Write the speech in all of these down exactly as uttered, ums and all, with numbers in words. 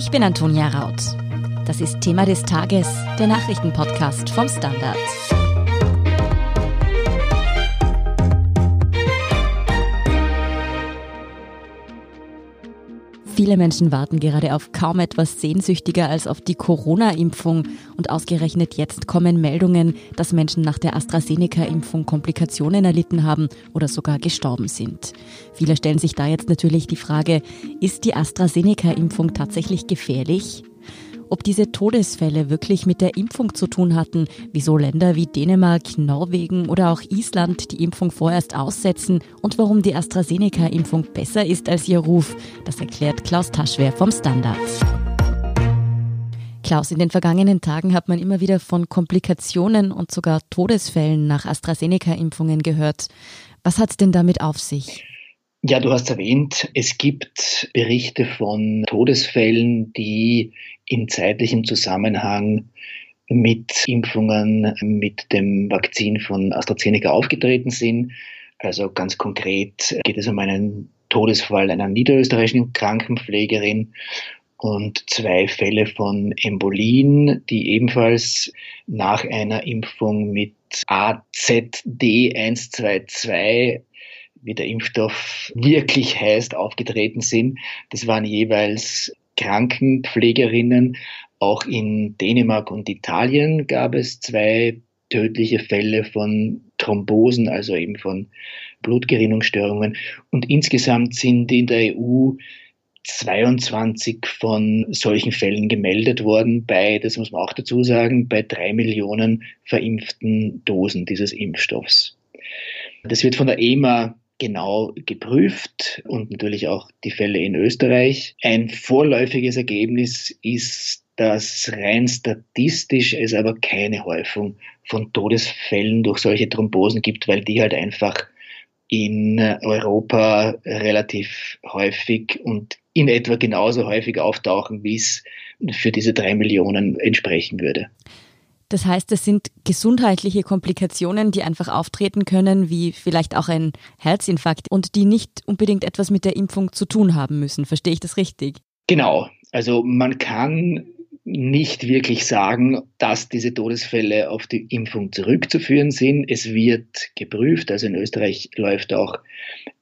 Ich bin Antonia Raut. Das ist Thema des Tages, der Nachrichtenpodcast vom Standard. Viele Menschen warten gerade auf kaum etwas sehnsüchtiger als auf die Corona-Impfung. Und ausgerechnet jetzt kommen Meldungen, dass Menschen nach der AstraZeneca-Impfung Komplikationen erlitten haben oder sogar gestorben sind. Viele stellen sich da jetzt natürlich die Frage, ist die AstraZeneca-Impfung tatsächlich gefährlich? Ob diese Todesfälle wirklich mit der Impfung zu tun hatten, wieso Länder wie Dänemark, Norwegen oder auch Island die Impfung vorerst aussetzen und warum die AstraZeneca-Impfung besser ist als ihr Ruf, das erklärt Klaus Taschwer vom Standard. Klaus, in den vergangenen Tagen hat man immer wieder von Komplikationen und sogar Todesfällen nach AstraZeneca-Impfungen gehört. Was hat es denn damit auf sich? Ja, du hast erwähnt, es gibt Berichte von Todesfällen, die im zeitlichen Zusammenhang mit Impfungen, mit dem Vakzin von AstraZeneca aufgetreten sind. Also ganz konkret geht es um einen Todesfall einer niederösterreichischen Krankenpflegerin und zwei Fälle von Embolien, die ebenfalls nach einer Impfung mit A Z D eins zwei zwei, wie der Impfstoff wirklich heißt, aufgetreten sind. Das waren jeweils Krankenpflegerinnen. Auch in Dänemark und Italien gab es zwei tödliche Fälle von Thrombosen, also eben von Blutgerinnungsstörungen. Und insgesamt sind in der E U zweiundzwanzig von solchen Fällen gemeldet worden bei, das muss man auch dazu sagen, bei drei Millionen verimpften Dosen dieses Impfstoffs. Das wird von der E M A genau geprüft und natürlich auch die Fälle in Österreich. Ein vorläufiges Ergebnis ist, dass rein statistisch es aber keine Häufung von Todesfällen durch solche Thrombosen gibt, weil die halt einfach in Europa relativ häufig und in etwa genauso häufig auftauchen, wie es für diese drei Millionen entsprechen würde. Das heißt, es sind gesundheitliche Komplikationen, die einfach auftreten können, wie vielleicht auch ein Herzinfarkt und die nicht unbedingt etwas mit der Impfung zu tun haben müssen. Verstehe ich das richtig? Genau. Also man kann nicht wirklich sagen, dass diese Todesfälle auf die Impfung zurückzuführen sind. Es wird geprüft. Also in Österreich läuft auch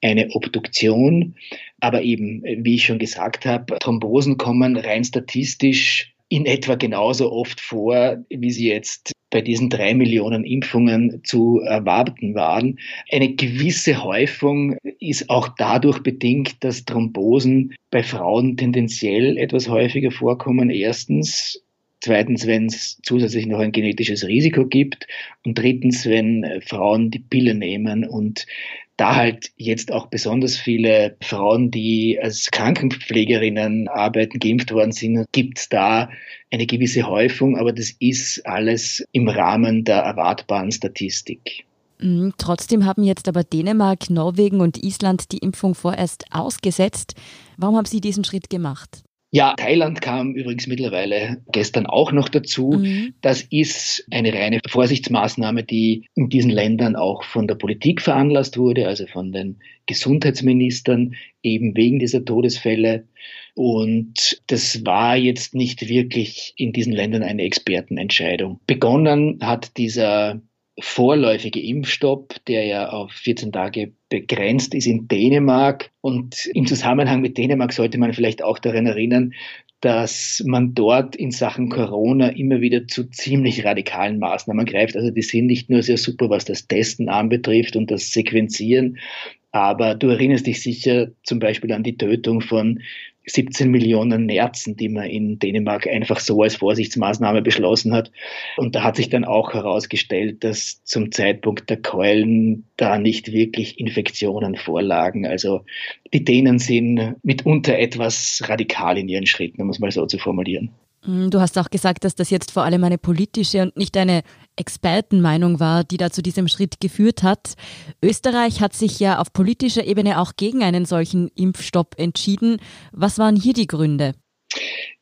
eine Obduktion. Aber eben, wie ich schon gesagt habe, Thrombosen kommen rein statistisch in etwa genauso oft vor, wie sie jetzt bei diesen drei Millionen Impfungen zu erwarten waren. Eine gewisse Häufung ist auch dadurch bedingt, dass Thrombosen bei Frauen tendenziell etwas häufiger vorkommen. Erstens. Zweitens, wenn es zusätzlich noch ein genetisches Risiko gibt. Und drittens, wenn Frauen die Pille nehmen und da halt jetzt auch besonders viele Frauen, die als Krankenpflegerinnen arbeiten, geimpft worden sind, gibt es da eine gewisse Häufung, aber das ist alles im Rahmen der erwartbaren Statistik. Mhm, trotzdem haben jetzt aber Dänemark, Norwegen und Island die Impfung vorerst ausgesetzt. Warum haben Sie diesen Schritt gemacht? Ja, Thailand kam übrigens mittlerweile gestern auch noch dazu. Mhm. Das ist eine reine Vorsichtsmaßnahme, die in diesen Ländern auch von der Politik veranlasst wurde, also von den Gesundheitsministern, eben wegen dieser Todesfälle. Und das war jetzt nicht wirklich in diesen Ländern eine Expertenentscheidung. Begonnen hat dieser vorläufige Impfstopp, der ja auf vierzehn Tage begrenzt ist, in Dänemark. Und im Zusammenhang mit Dänemark sollte man vielleicht auch daran erinnern, dass man dort in Sachen Corona immer wieder zu ziemlich radikalen Maßnahmen greift. Also die sind nicht nur sehr super, was das Testen anbetrifft und das Sequenzieren, aber du erinnerst dich sicher zum Beispiel an die Tötung von siebzehn Millionen Nerzen, die man in Dänemark einfach so als Vorsichtsmaßnahme beschlossen hat. Und da hat sich dann auch herausgestellt, dass zum Zeitpunkt der Keulen da nicht wirklich Infektionen vorlagen. Also die Dänen sind mitunter etwas radikal in ihren Schritten, um es mal so zu formulieren. Du hast auch gesagt, dass das jetzt vor allem eine politische und nicht eine Expertenmeinung war, die da zu diesem Schritt geführt hat. Österreich hat sich ja auf politischer Ebene auch gegen einen solchen Impfstopp entschieden. Was waren hier die Gründe?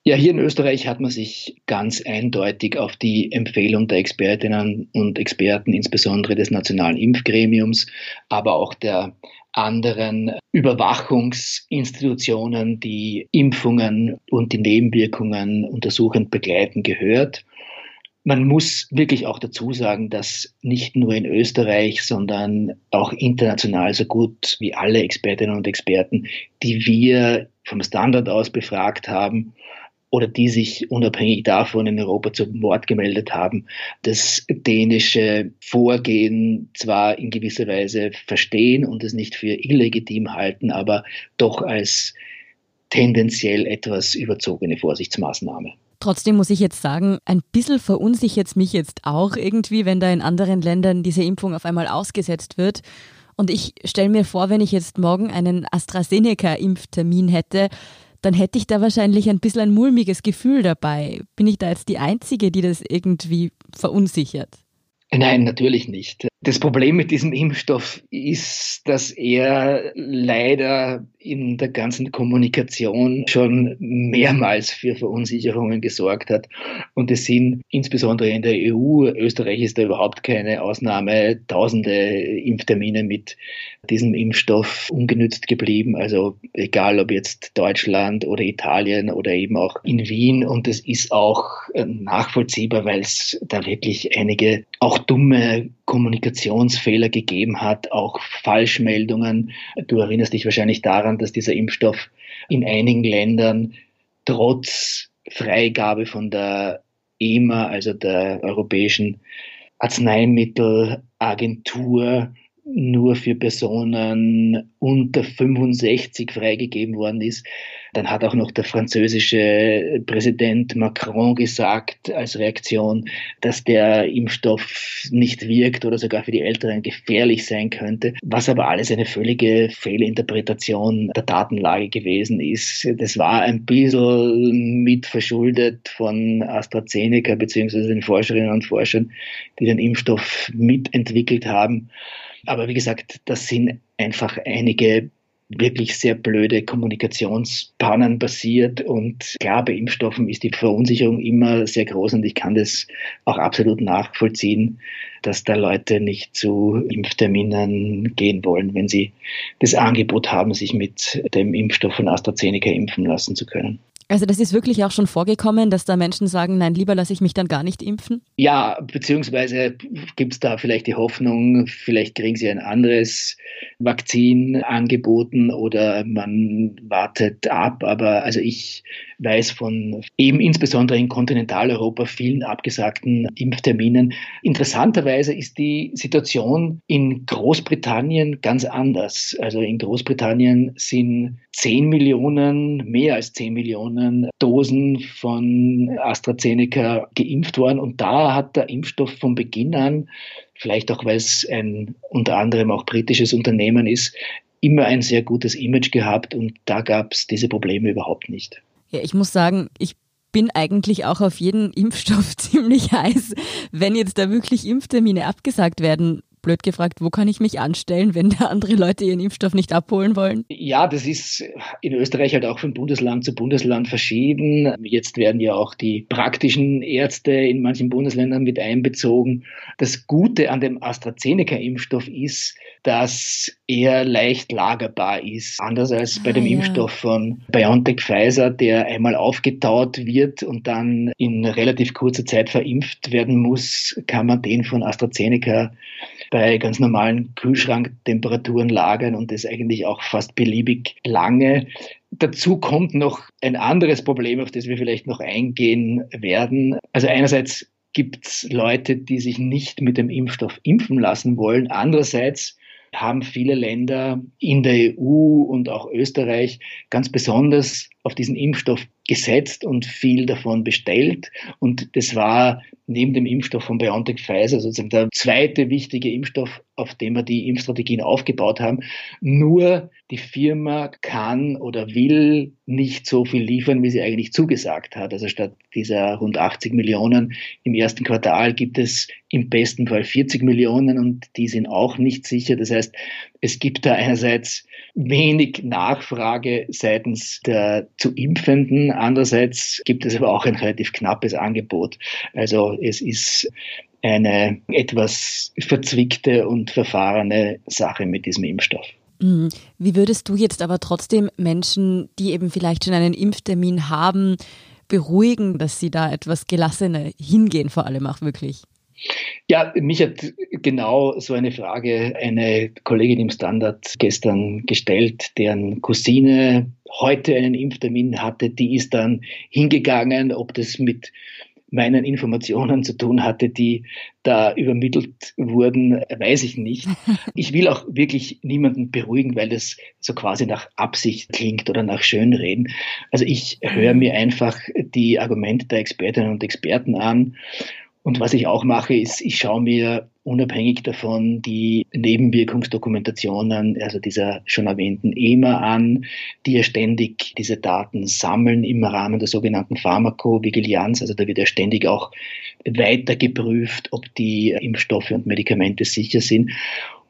Ja, hier in Österreich hat man sich ganz eindeutig auf die Empfehlung der Expertinnen und Experten, insbesondere des Nationalen Impfgremiums, aber auch der anderen Überwachungsinstitutionen, die Impfungen und die Nebenwirkungen untersuchend begleiten, gehört. Man muss wirklich auch dazu sagen, dass nicht nur in Österreich, sondern auch international so gut wie alle Expertinnen und Experten, die wir vom Standard aus befragt haben oder die sich unabhängig davon in Europa zu Wort gemeldet haben, das dänische Vorgehen zwar in gewisser Weise verstehen und es nicht für illegitim halten, aber doch als tendenziell etwas überzogene Vorsichtsmaßnahme. Trotzdem muss ich jetzt sagen, ein bisschen verunsichert mich jetzt auch irgendwie, wenn da in anderen Ländern diese Impfung auf einmal ausgesetzt wird. Und ich stelle mir vor, wenn ich jetzt morgen einen AstraZeneca-Impftermin hätte, dann hätte ich da wahrscheinlich ein bisschen ein mulmiges Gefühl dabei. Bin ich da jetzt die Einzige, die das irgendwie verunsichert? Nein, natürlich nicht. Das Problem mit diesem Impfstoff ist, dass er leider in der ganzen Kommunikation schon mehrmals für Verunsicherungen gesorgt hat. Und es sind insbesondere in der E U, Österreich ist da überhaupt keine Ausnahme, tausende Impftermine mit diesem Impfstoff ungenützt geblieben. Also egal, ob jetzt Deutschland oder Italien oder eben auch in Wien. Und das ist auch nachvollziehbar, weil es da wirklich einige auch dumme Kommunikationsfehler gegeben hat, auch Falschmeldungen. Du erinnerst dich wahrscheinlich daran, dass dieser Impfstoff in einigen Ländern trotz Freigabe von der E M A, also der Europäischen Arzneimittelagentur, nur für Personen unter fünfundsechzig freigegeben worden ist. Dann hat auch noch der französische Präsident Macron gesagt als Reaktion, dass der Impfstoff nicht wirkt oder sogar für die Älteren gefährlich sein könnte, was aber alles eine völlige Fehlinterpretation der Datenlage gewesen ist. Das war ein bisschen mitverschuldet von AstraZeneca bzw. den Forscherinnen und Forschern, die den Impfstoff mitentwickelt haben. Aber wie gesagt, das sind einfach einige wirklich sehr blöde Kommunikationspannen passiert. Und klar, bei Impfstoffen ist die Verunsicherung immer sehr groß und ich kann das auch absolut nachvollziehen, dass da Leute nicht zu Impfterminen gehen wollen, wenn sie das Angebot haben, sich mit dem Impfstoff von AstraZeneca impfen lassen zu können. Also das ist wirklich auch schon vorgekommen, dass da Menschen sagen, nein, lieber lasse ich mich dann gar nicht impfen? Ja, beziehungsweise gibt es da vielleicht die Hoffnung, vielleicht kriegen sie ein anderes Vakzin angeboten oder man wartet ab. Aber also ich weiß von eben insbesondere in Kontinentaleuropa vielen abgesagten Impfterminen. Interessanterweise ist die Situation in Großbritannien ganz anders. Also in Großbritannien sind zehn Millionen, mehr als zehn Millionen Dosen von AstraZeneca geimpft worden. Und da hat der Impfstoff von Beginn an, vielleicht auch weil es ein unter anderem auch britisches Unternehmen ist, immer ein sehr gutes Image gehabt und da gab es diese Probleme überhaupt nicht. Ja, ich muss sagen, ich bin eigentlich auch auf jeden Impfstoff ziemlich heiß. Wenn jetzt da wirklich Impftermine abgesagt werden, blöd gefragt, wo kann ich mich anstellen, wenn da andere Leute ihren Impfstoff nicht abholen wollen? Ja, das ist in Österreich halt auch von Bundesland zu Bundesland verschieden. Jetzt werden ja auch die praktischen Ärzte in manchen Bundesländern mit einbezogen. Das Gute an dem AstraZeneca-Impfstoff ist, dass er leicht lagerbar ist. Anders als bei ah, dem ja. Impfstoff von BioNTech Pfizer, der einmal aufgetaut wird und dann in relativ kurzer Zeit verimpft werden muss, kann man den von AstraZeneca bei ganz normalen Kühlschranktemperaturen lagern und das eigentlich auch fast beliebig lange. Dazu kommt noch ein anderes Problem, auf das wir vielleicht noch eingehen werden. Also einerseits gibt es Leute, die sich nicht mit dem Impfstoff impfen lassen wollen. Andererseits haben viele Länder in der E U und auch Österreich ganz besonders auf diesen Impfstoff gesetzt und viel davon bestellt. Und das war neben dem Impfstoff von BioNTech Pfizer sozusagen der zweite wichtige Impfstoff, auf dem wir die Impfstrategien aufgebaut haben. Nur die Firma kann oder will nicht so viel liefern, wie sie eigentlich zugesagt hat. Also statt dieser rund achtzig Millionen im ersten Quartal gibt es im besten Fall vierzig Millionen und die sind auch nicht sicher. Das heißt, es gibt da einerseits wenig Nachfrage seitens der zu Impfenden. Andererseits gibt es aber auch ein relativ knappes Angebot. Also es ist eine etwas verzwickte und verfahrene Sache mit diesem Impfstoff. Wie würdest du jetzt aber trotzdem Menschen, die eben vielleicht schon einen Impftermin haben, beruhigen, dass sie da etwas gelassener hingehen, vor allem auch wirklich? Ja, mich hat genau so eine Frage eine Kollegin im Standard gestern gestellt, deren Cousine heute einen Impftermin hatte. Die ist dann hingegangen, ob das mit meinen Informationen zu tun hatte, die da übermittelt wurden, weiß ich nicht. Ich will auch wirklich niemanden beruhigen, weil das so quasi nach Absicht klingt oder nach Schönreden. Also ich höre mir einfach die Argumente der Expertinnen und Experten an. Und was ich auch mache, ist, ich schaue mir unabhängig davon die Nebenwirkungsdokumentationen, also dieser schon erwähnten E M A an, die ja ständig diese Daten sammeln im Rahmen der sogenannten Pharmakovigilanz. Also da wird ja ständig auch weiter geprüft, ob die Impfstoffe und Medikamente sicher sind.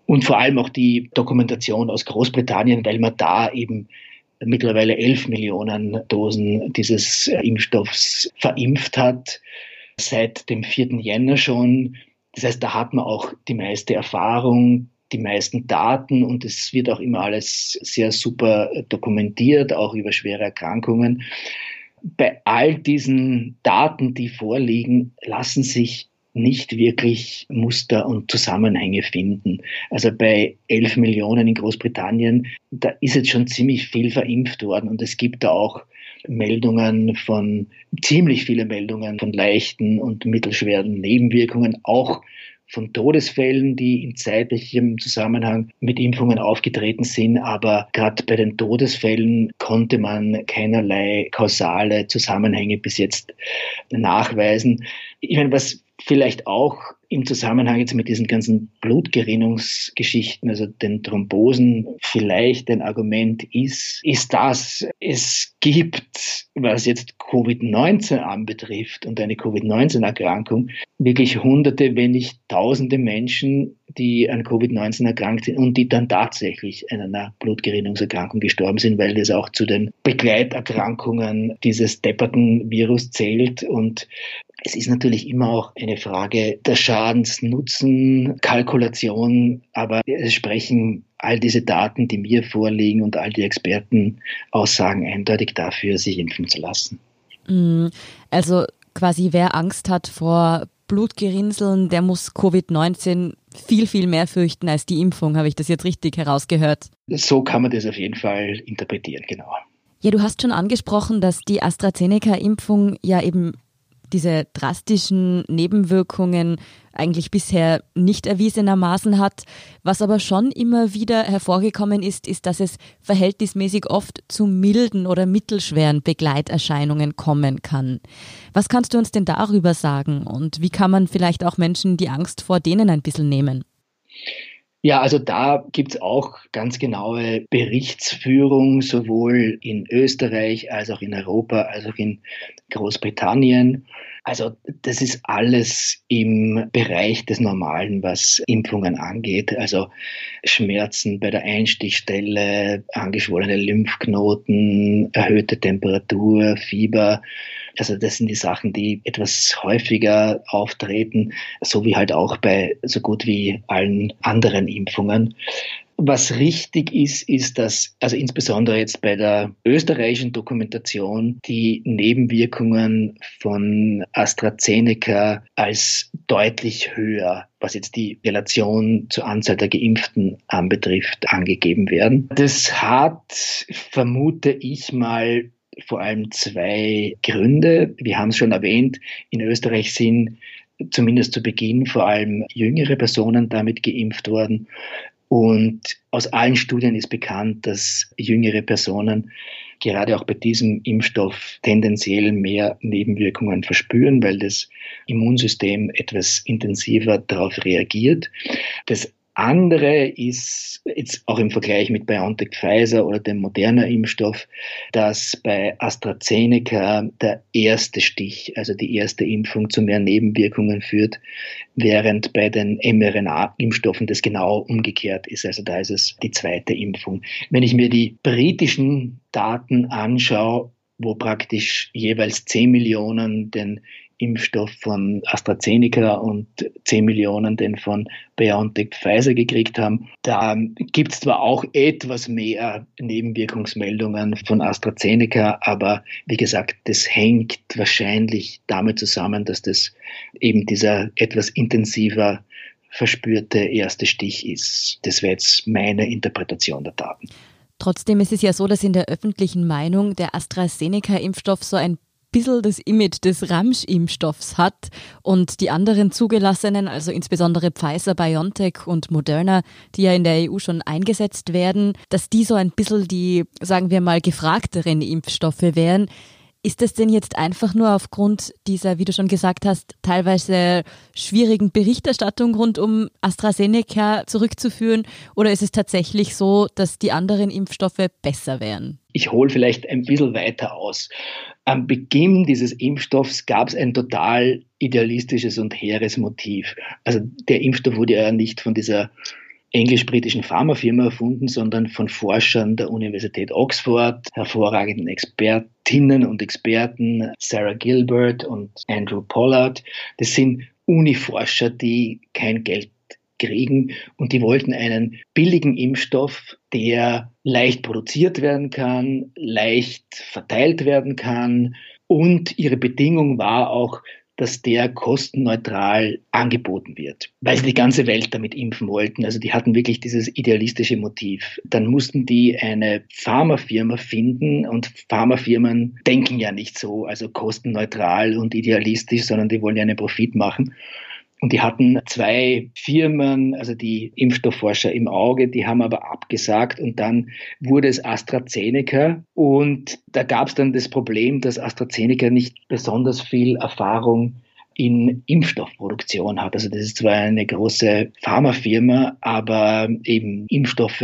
Und vor allem auch die Dokumentation aus Großbritannien, weil man da eben mittlerweile elf Millionen Dosen dieses Impfstoffs verimpft hat. Seit dem vierten Jänner schon. Das heißt, da hat man auch die meiste Erfahrung, die meisten Daten und es wird auch immer alles sehr super dokumentiert, auch über schwere Erkrankungen. Bei all diesen Daten, die vorliegen, lassen sich nicht wirklich Muster und Zusammenhänge finden. Also bei elf Millionen in Großbritannien, da ist jetzt schon ziemlich viel verimpft worden und es gibt da auch Meldungen von, ziemlich viele Meldungen von leichten und mittelschweren Nebenwirkungen, auch von Todesfällen, die in zeitlichem Zusammenhang mit Impfungen aufgetreten sind. Aber gerade bei den Todesfällen konnte man keinerlei kausale Zusammenhänge bis jetzt nachweisen. Ich meine, was vielleicht auch im Zusammenhang jetzt mit diesen ganzen Blutgerinnungsgeschichten, also den Thrombosen, vielleicht ein Argument ist, ist das, es gibt, was jetzt Covid neunzehn anbetrifft und eine Covid neunzehn Erkrankung, wirklich hunderte, wenn nicht tausende Menschen, die an Covid neunzehn erkrankt sind und die dann tatsächlich an einer Blutgerinnungserkrankung gestorben sind, weil das auch zu den Begleiterkrankungen dieses depperten Virus zählt. Und es ist natürlich immer auch eine Frage der Schadens-Nutzen-Kalkulation, aber es sprechen all diese Daten, die mir vorliegen und all die Expertenaussagen eindeutig dafür, sich impfen zu lassen. Also quasi wer Angst hat vor Blutgerinnseln, der muss Covid neunzehn viel, viel mehr fürchten als die Impfung. Habe ich das jetzt richtig herausgehört? So kann man das auf jeden Fall interpretieren, genau. Ja, du hast schon angesprochen, dass die AstraZeneca-Impfung ja eben diese drastischen Nebenwirkungen eigentlich bisher nicht erwiesenermaßen hat. Was aber schon immer wieder hervorgekommen ist, ist, dass es verhältnismäßig oft zu milden oder mittelschweren Begleiterscheinungen kommen kann. Was kannst du uns denn darüber sagen und wie kann man vielleicht auch Menschen die Angst vor denen ein bisschen nehmen? Ja, also da gibt's auch ganz genaue Berichtsführung, sowohl in Österreich als auch in Europa, als auch in Großbritannien. Also das ist alles im Bereich des Normalen, was Impfungen angeht. Also Schmerzen bei der Einstichstelle, angeschwollene Lymphknoten, erhöhte Temperatur, Fieber. Also das sind die Sachen, die etwas häufiger auftreten, so wie halt auch bei so gut wie allen anderen Impfungen. Was richtig ist, ist, dass also insbesondere jetzt bei der österreichischen Dokumentation die Nebenwirkungen von AstraZeneca als deutlich höher, was jetzt die Relation zur Anzahl der Geimpften anbetrifft, angegeben werden. Das hat, vermute ich mal, vor allem zwei Gründe. Wir haben es schon erwähnt, in Österreich sind zumindest zu Beginn vor allem jüngere Personen damit geimpft worden. Und aus allen Studien ist bekannt, dass jüngere Personen gerade auch bei diesem Impfstoff tendenziell mehr Nebenwirkungen verspüren, weil das Immunsystem etwas intensiver darauf reagiert. Das andere ist jetzt auch im Vergleich mit BioNTech, Pfizer oder dem Moderna-Impfstoff, dass bei AstraZeneca der erste Stich, also die erste Impfung, zu mehr Nebenwirkungen führt, während bei den mRNA-Impfstoffen das genau umgekehrt ist. Also da ist es die zweite Impfung. Wenn ich mir die britischen Daten anschaue, wo praktisch jeweils zehn Millionen den Impfstoff von AstraZeneca und zehn Millionen den von BioNTech Pfizer gekriegt haben. Da gibt es zwar auch etwas mehr Nebenwirkungsmeldungen von AstraZeneca, aber wie gesagt, das hängt wahrscheinlich damit zusammen, dass das eben dieser etwas intensiver verspürte erste Stich ist. Das wäre jetzt meine Interpretation der Daten. Trotzdem ist es ja so, dass in der öffentlichen Meinung der AstraZeneca-Impfstoff so ein bisschen das Image des Ramsch-Impfstoffs hat und die anderen zugelassenen, also insbesondere Pfizer, BioNTech und Moderna, die ja in der E U schon eingesetzt werden, dass die so ein bisschen die, sagen wir mal, gefragteren Impfstoffe wären. Ist das denn jetzt einfach nur aufgrund dieser, wie du schon gesagt hast, teilweise schwierigen Berichterstattung rund um AstraZeneca zurückzuführen? Oder ist es tatsächlich so, dass die anderen Impfstoffe besser wären? Ich hole vielleicht ein bisschen weiter aus. Am Beginn dieses Impfstoffs gab es ein total idealistisches und hehres Motiv. Also der Impfstoff wurde ja nicht von dieser englisch-britischen Pharmafirma erfunden, sondern von Forschern der Universität Oxford, hervorragenden Expertinnen und Experten, Sarah Gilbert und Andrew Pollard. Das sind Uniforscher, die kein Geld kriegen und die wollten einen billigen Impfstoff, der leicht produziert werden kann, leicht verteilt werden kann, und ihre Bedingung war auch, dass der kostenneutral angeboten wird, weil sie die ganze Welt damit impfen wollten. Also die hatten wirklich dieses idealistische Motiv. Dann mussten die eine Pharmafirma finden, und Pharmafirmen denken ja nicht so, also kostenneutral und idealistisch, sondern die wollen ja einen Profit machen. Und die hatten zwei Firmen, also die Impfstoffforscher, im Auge, die haben aber abgesagt, und dann wurde es AstraZeneca, und da gab es dann das Problem, dass AstraZeneca nicht besonders viel Erfahrung in Impfstoffproduktion hat. Also das ist zwar eine große Pharmafirma, aber eben Impfstoffe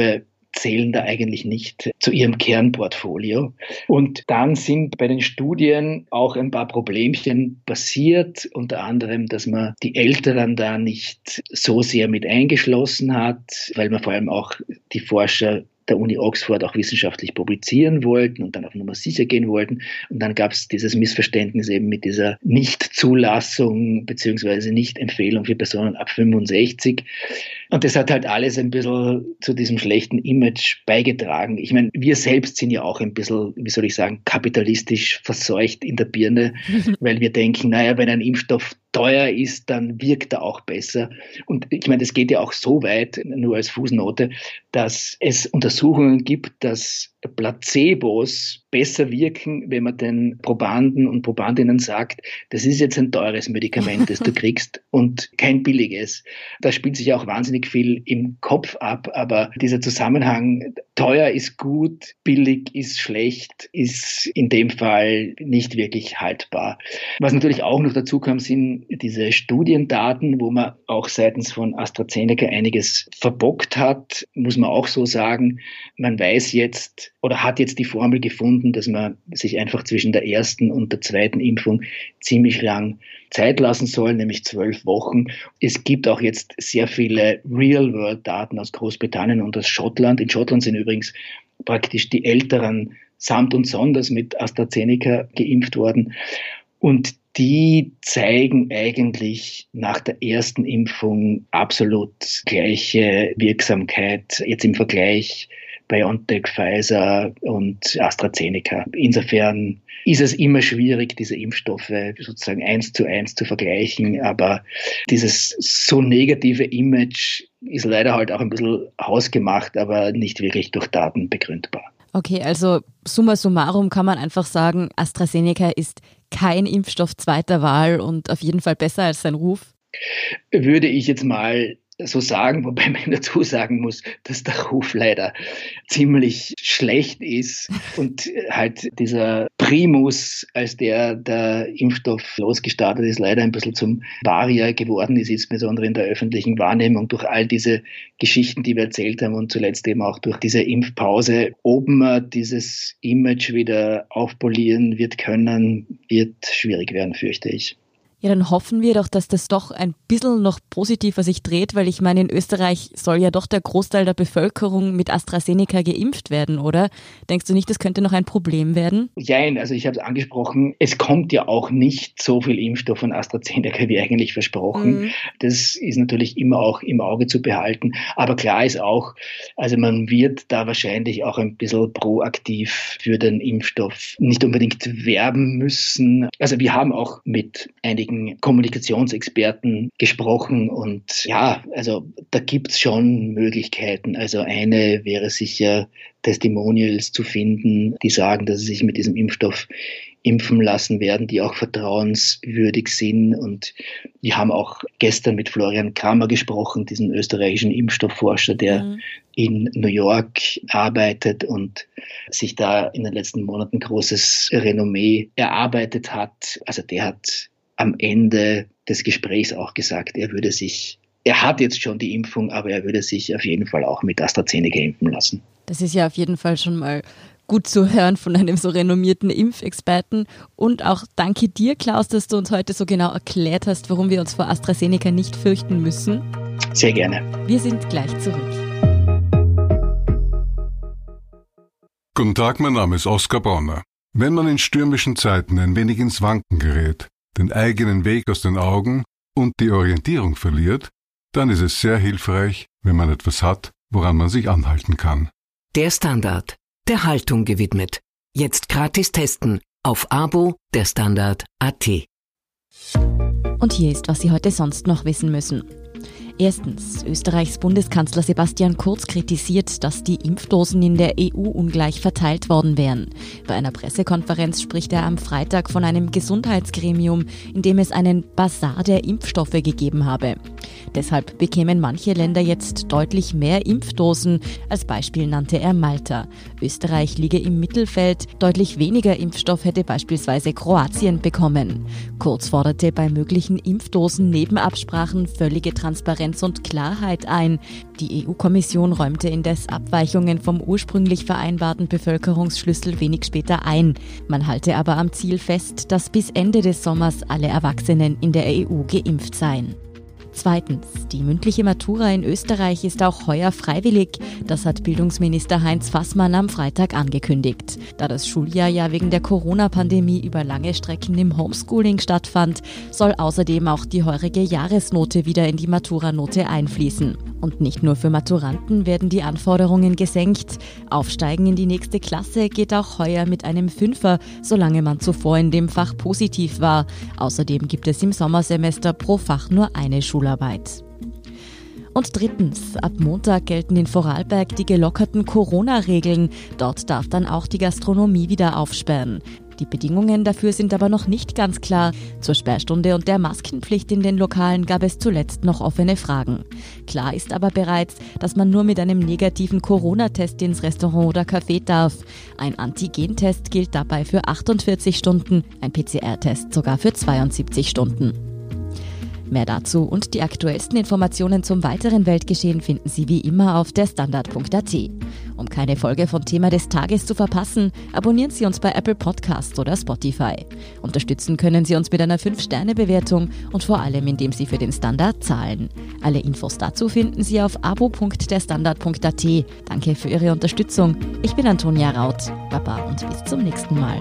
zählen da eigentlich nicht zu ihrem Kernportfolio. Und dann sind bei den Studien auch ein paar Problemchen passiert, unter anderem, dass man die Älteren da nicht so sehr mit eingeschlossen hat, weil man vor allem auch die Forscher der Uni Oxford auch wissenschaftlich publizieren wollten und dann auf Nummer sicher gehen wollten. Und dann gab es dieses Missverständnis eben mit dieser Nichtzulassung bzw. Nichtempfehlung für Personen ab fünfundsechzig. Und das hat halt alles ein bisschen zu diesem schlechten Image beigetragen. Ich meine, wir selbst sind ja auch ein bisschen, wie soll ich sagen, kapitalistisch verseucht in der Birne, weil wir denken, naja, wenn ein Impfstoff teuer ist, dann wirkt er auch besser. Und ich meine, das geht ja auch so weit, nur als Fußnote, dass es Untersuchungen gibt, dass Placebos besser wirken, wenn man den Probanden und Probandinnen sagt, das ist jetzt ein teures Medikament, das du kriegst und kein billiges. Da spielt sich auch wahnsinnig viel im Kopf ab, aber dieser Zusammenhang, teuer ist gut, billig ist schlecht, ist in dem Fall nicht wirklich haltbar. Was natürlich auch noch dazu kam, sind diese Studiendaten, wo man auch seitens von AstraZeneca einiges verbockt hat, muss man auch so sagen. Man weiß jetzt, oder hat jetzt die Formel gefunden, dass man sich einfach zwischen der ersten und der zweiten Impfung ziemlich lang Zeit lassen soll, nämlich zwölf Wochen. Es gibt auch jetzt sehr viele Real-World-Daten aus Großbritannien und aus Schottland. In Schottland sind übrigens praktisch die Älteren samt und sonders mit AstraZeneca geimpft worden. Und die zeigen eigentlich nach der ersten Impfung absolut gleiche Wirksamkeit, jetzt im Vergleich BioNTech, Pfizer und AstraZeneca. Insofern ist es immer schwierig, diese Impfstoffe sozusagen eins zu eins zu vergleichen, aber dieses so negative Image ist leider halt auch ein bisschen hausgemacht, aber nicht wirklich durch Daten begründbar. Okay, also summa summarum kann man einfach sagen, AstraZeneca ist kein Impfstoff zweiter Wahl und auf jeden Fall besser als sein Ruf? Würde ich jetzt mal so sagen, wobei man dazu sagen muss, dass der Ruf leider ziemlich schlecht ist und halt dieser Primus, als der der Impfstoff losgestartet ist, leider ein bisschen zum Varia geworden ist, insbesondere in der öffentlichen Wahrnehmung durch all diese Geschichten, die wir erzählt haben, und zuletzt eben auch durch diese Impfpause. Ob man dieses Image wieder aufpolieren wird können, wird schwierig werden, fürchte ich. Ja, dann hoffen wir doch, dass das doch ein bisschen noch positiver sich dreht, weil ich meine, in Österreich soll ja doch der Großteil der Bevölkerung mit AstraZeneca geimpft werden, oder? Denkst du nicht, das könnte noch ein Problem werden? Nein, also ich habe es angesprochen, es kommt ja auch nicht so viel Impfstoff von AstraZeneca wie eigentlich versprochen. Mhm. Das ist natürlich immer auch im Auge zu behalten. Aber klar ist auch, also man wird da wahrscheinlich auch ein bisschen proaktiv für den Impfstoff nicht unbedingt werben müssen. Also wir haben auch mit einigen Kommunikationsexperten gesprochen und ja, also da gibt es schon Möglichkeiten. Also eine wäre sicher, Testimonials zu finden, die sagen, dass sie sich mit diesem Impfstoff impfen lassen werden, die auch vertrauenswürdig sind. Und wir haben auch gestern mit Florian Kramer gesprochen, diesen österreichischen Impfstoffforscher, der mhm. in New York arbeitet und sich da in den letzten Monaten großes Renommee erarbeitet hat. Also der hat am Ende des Gesprächs auch gesagt, er würde sich, er hat jetzt schon die Impfung, aber er würde sich auf jeden Fall auch mit AstraZeneca impfen lassen. Das ist ja auf jeden Fall schon mal gut zu hören von einem so renommierten Impfexperten. Und auch danke dir, Klaus, dass du uns heute so genau erklärt hast, warum wir uns vor AstraZeneca nicht fürchten müssen. Sehr gerne. Wir sind gleich zurück. Guten Tag, mein Name ist Oskar Bonner. Wenn man in stürmischen Zeiten ein wenig ins Wanken gerät, den eigenen Weg aus den Augen und die Orientierung verliert, dann ist es sehr hilfreich, wenn man etwas hat, woran man sich anhalten kann. Der Standard, der Haltung gewidmet. Jetzt gratis testen auf Abo der Standard Punkt A T. Und hier ist, was Sie heute sonst noch wissen müssen. Erstens, Österreichs Bundeskanzler Sebastian Kurz kritisiert, dass die Impfdosen in der E U ungleich verteilt worden wären. Bei einer Pressekonferenz spricht er am Freitag von einem Gesundheitsgremium, in dem es einen Basar der Impfstoffe gegeben habe. Deshalb bekämen manche Länder jetzt deutlich mehr Impfdosen. Als Beispiel nannte er Malta. Österreich liege im Mittelfeld, deutlich weniger Impfstoff hätte beispielsweise Kroatien bekommen. Kurz forderte bei möglichen Impfdosen neben Absprachen völlige Transparenz und Klarheit ein. Die E U-Kommission räumte indes Abweichungen vom ursprünglich vereinbarten Bevölkerungsschlüssel wenig später ein. Man halte aber am Ziel fest, dass bis Ende des Sommers alle Erwachsenen in der E U geimpft seien. Zweitens, die mündliche Matura in Österreich ist auch heuer freiwillig. Das hat Bildungsminister Heinz Fassmann am Freitag angekündigt. Da das Schuljahr ja wegen der Corona-Pandemie über lange Strecken im Homeschooling stattfand, soll außerdem auch die heurige Jahresnote wieder in die Maturanote einfließen. Und nicht nur für Maturanten werden die Anforderungen gesenkt. Aufsteigen in die nächste Klasse geht auch heuer mit einem Fünfer, solange man zuvor in dem Fach positiv war. Außerdem gibt es im Sommersemester pro Fach nur eine Schularbeit. Und drittens, ab Montag gelten in Vorarlberg die gelockerten Corona-Regeln. Dort darf dann auch die Gastronomie wieder aufsperren. Die Bedingungen dafür sind aber noch nicht ganz klar. Zur Sperrstunde und der Maskenpflicht in den Lokalen gab es zuletzt noch offene Fragen. Klar ist aber bereits, dass man nur mit einem negativen Corona-Test ins Restaurant oder Café darf. Ein Antigentest gilt dabei für achtundvierzig Stunden, ein P C R-Test sogar für zweiundsiebzig Stunden. Mehr dazu und die aktuellsten Informationen zum weiteren Weltgeschehen finden Sie wie immer auf der Standard Punkt A T. Um keine Folge von Thema des Tages zu verpassen, abonnieren Sie uns bei Apple Podcasts oder Spotify. Unterstützen können Sie uns mit einer fünf Sterne Bewertung und vor allem, indem Sie für den Standard zahlen. Alle Infos dazu finden Sie auf abo Punkt der Standard Punkt A T. Danke für Ihre Unterstützung. Ich bin Antonia Raut. Baba und bis zum nächsten Mal.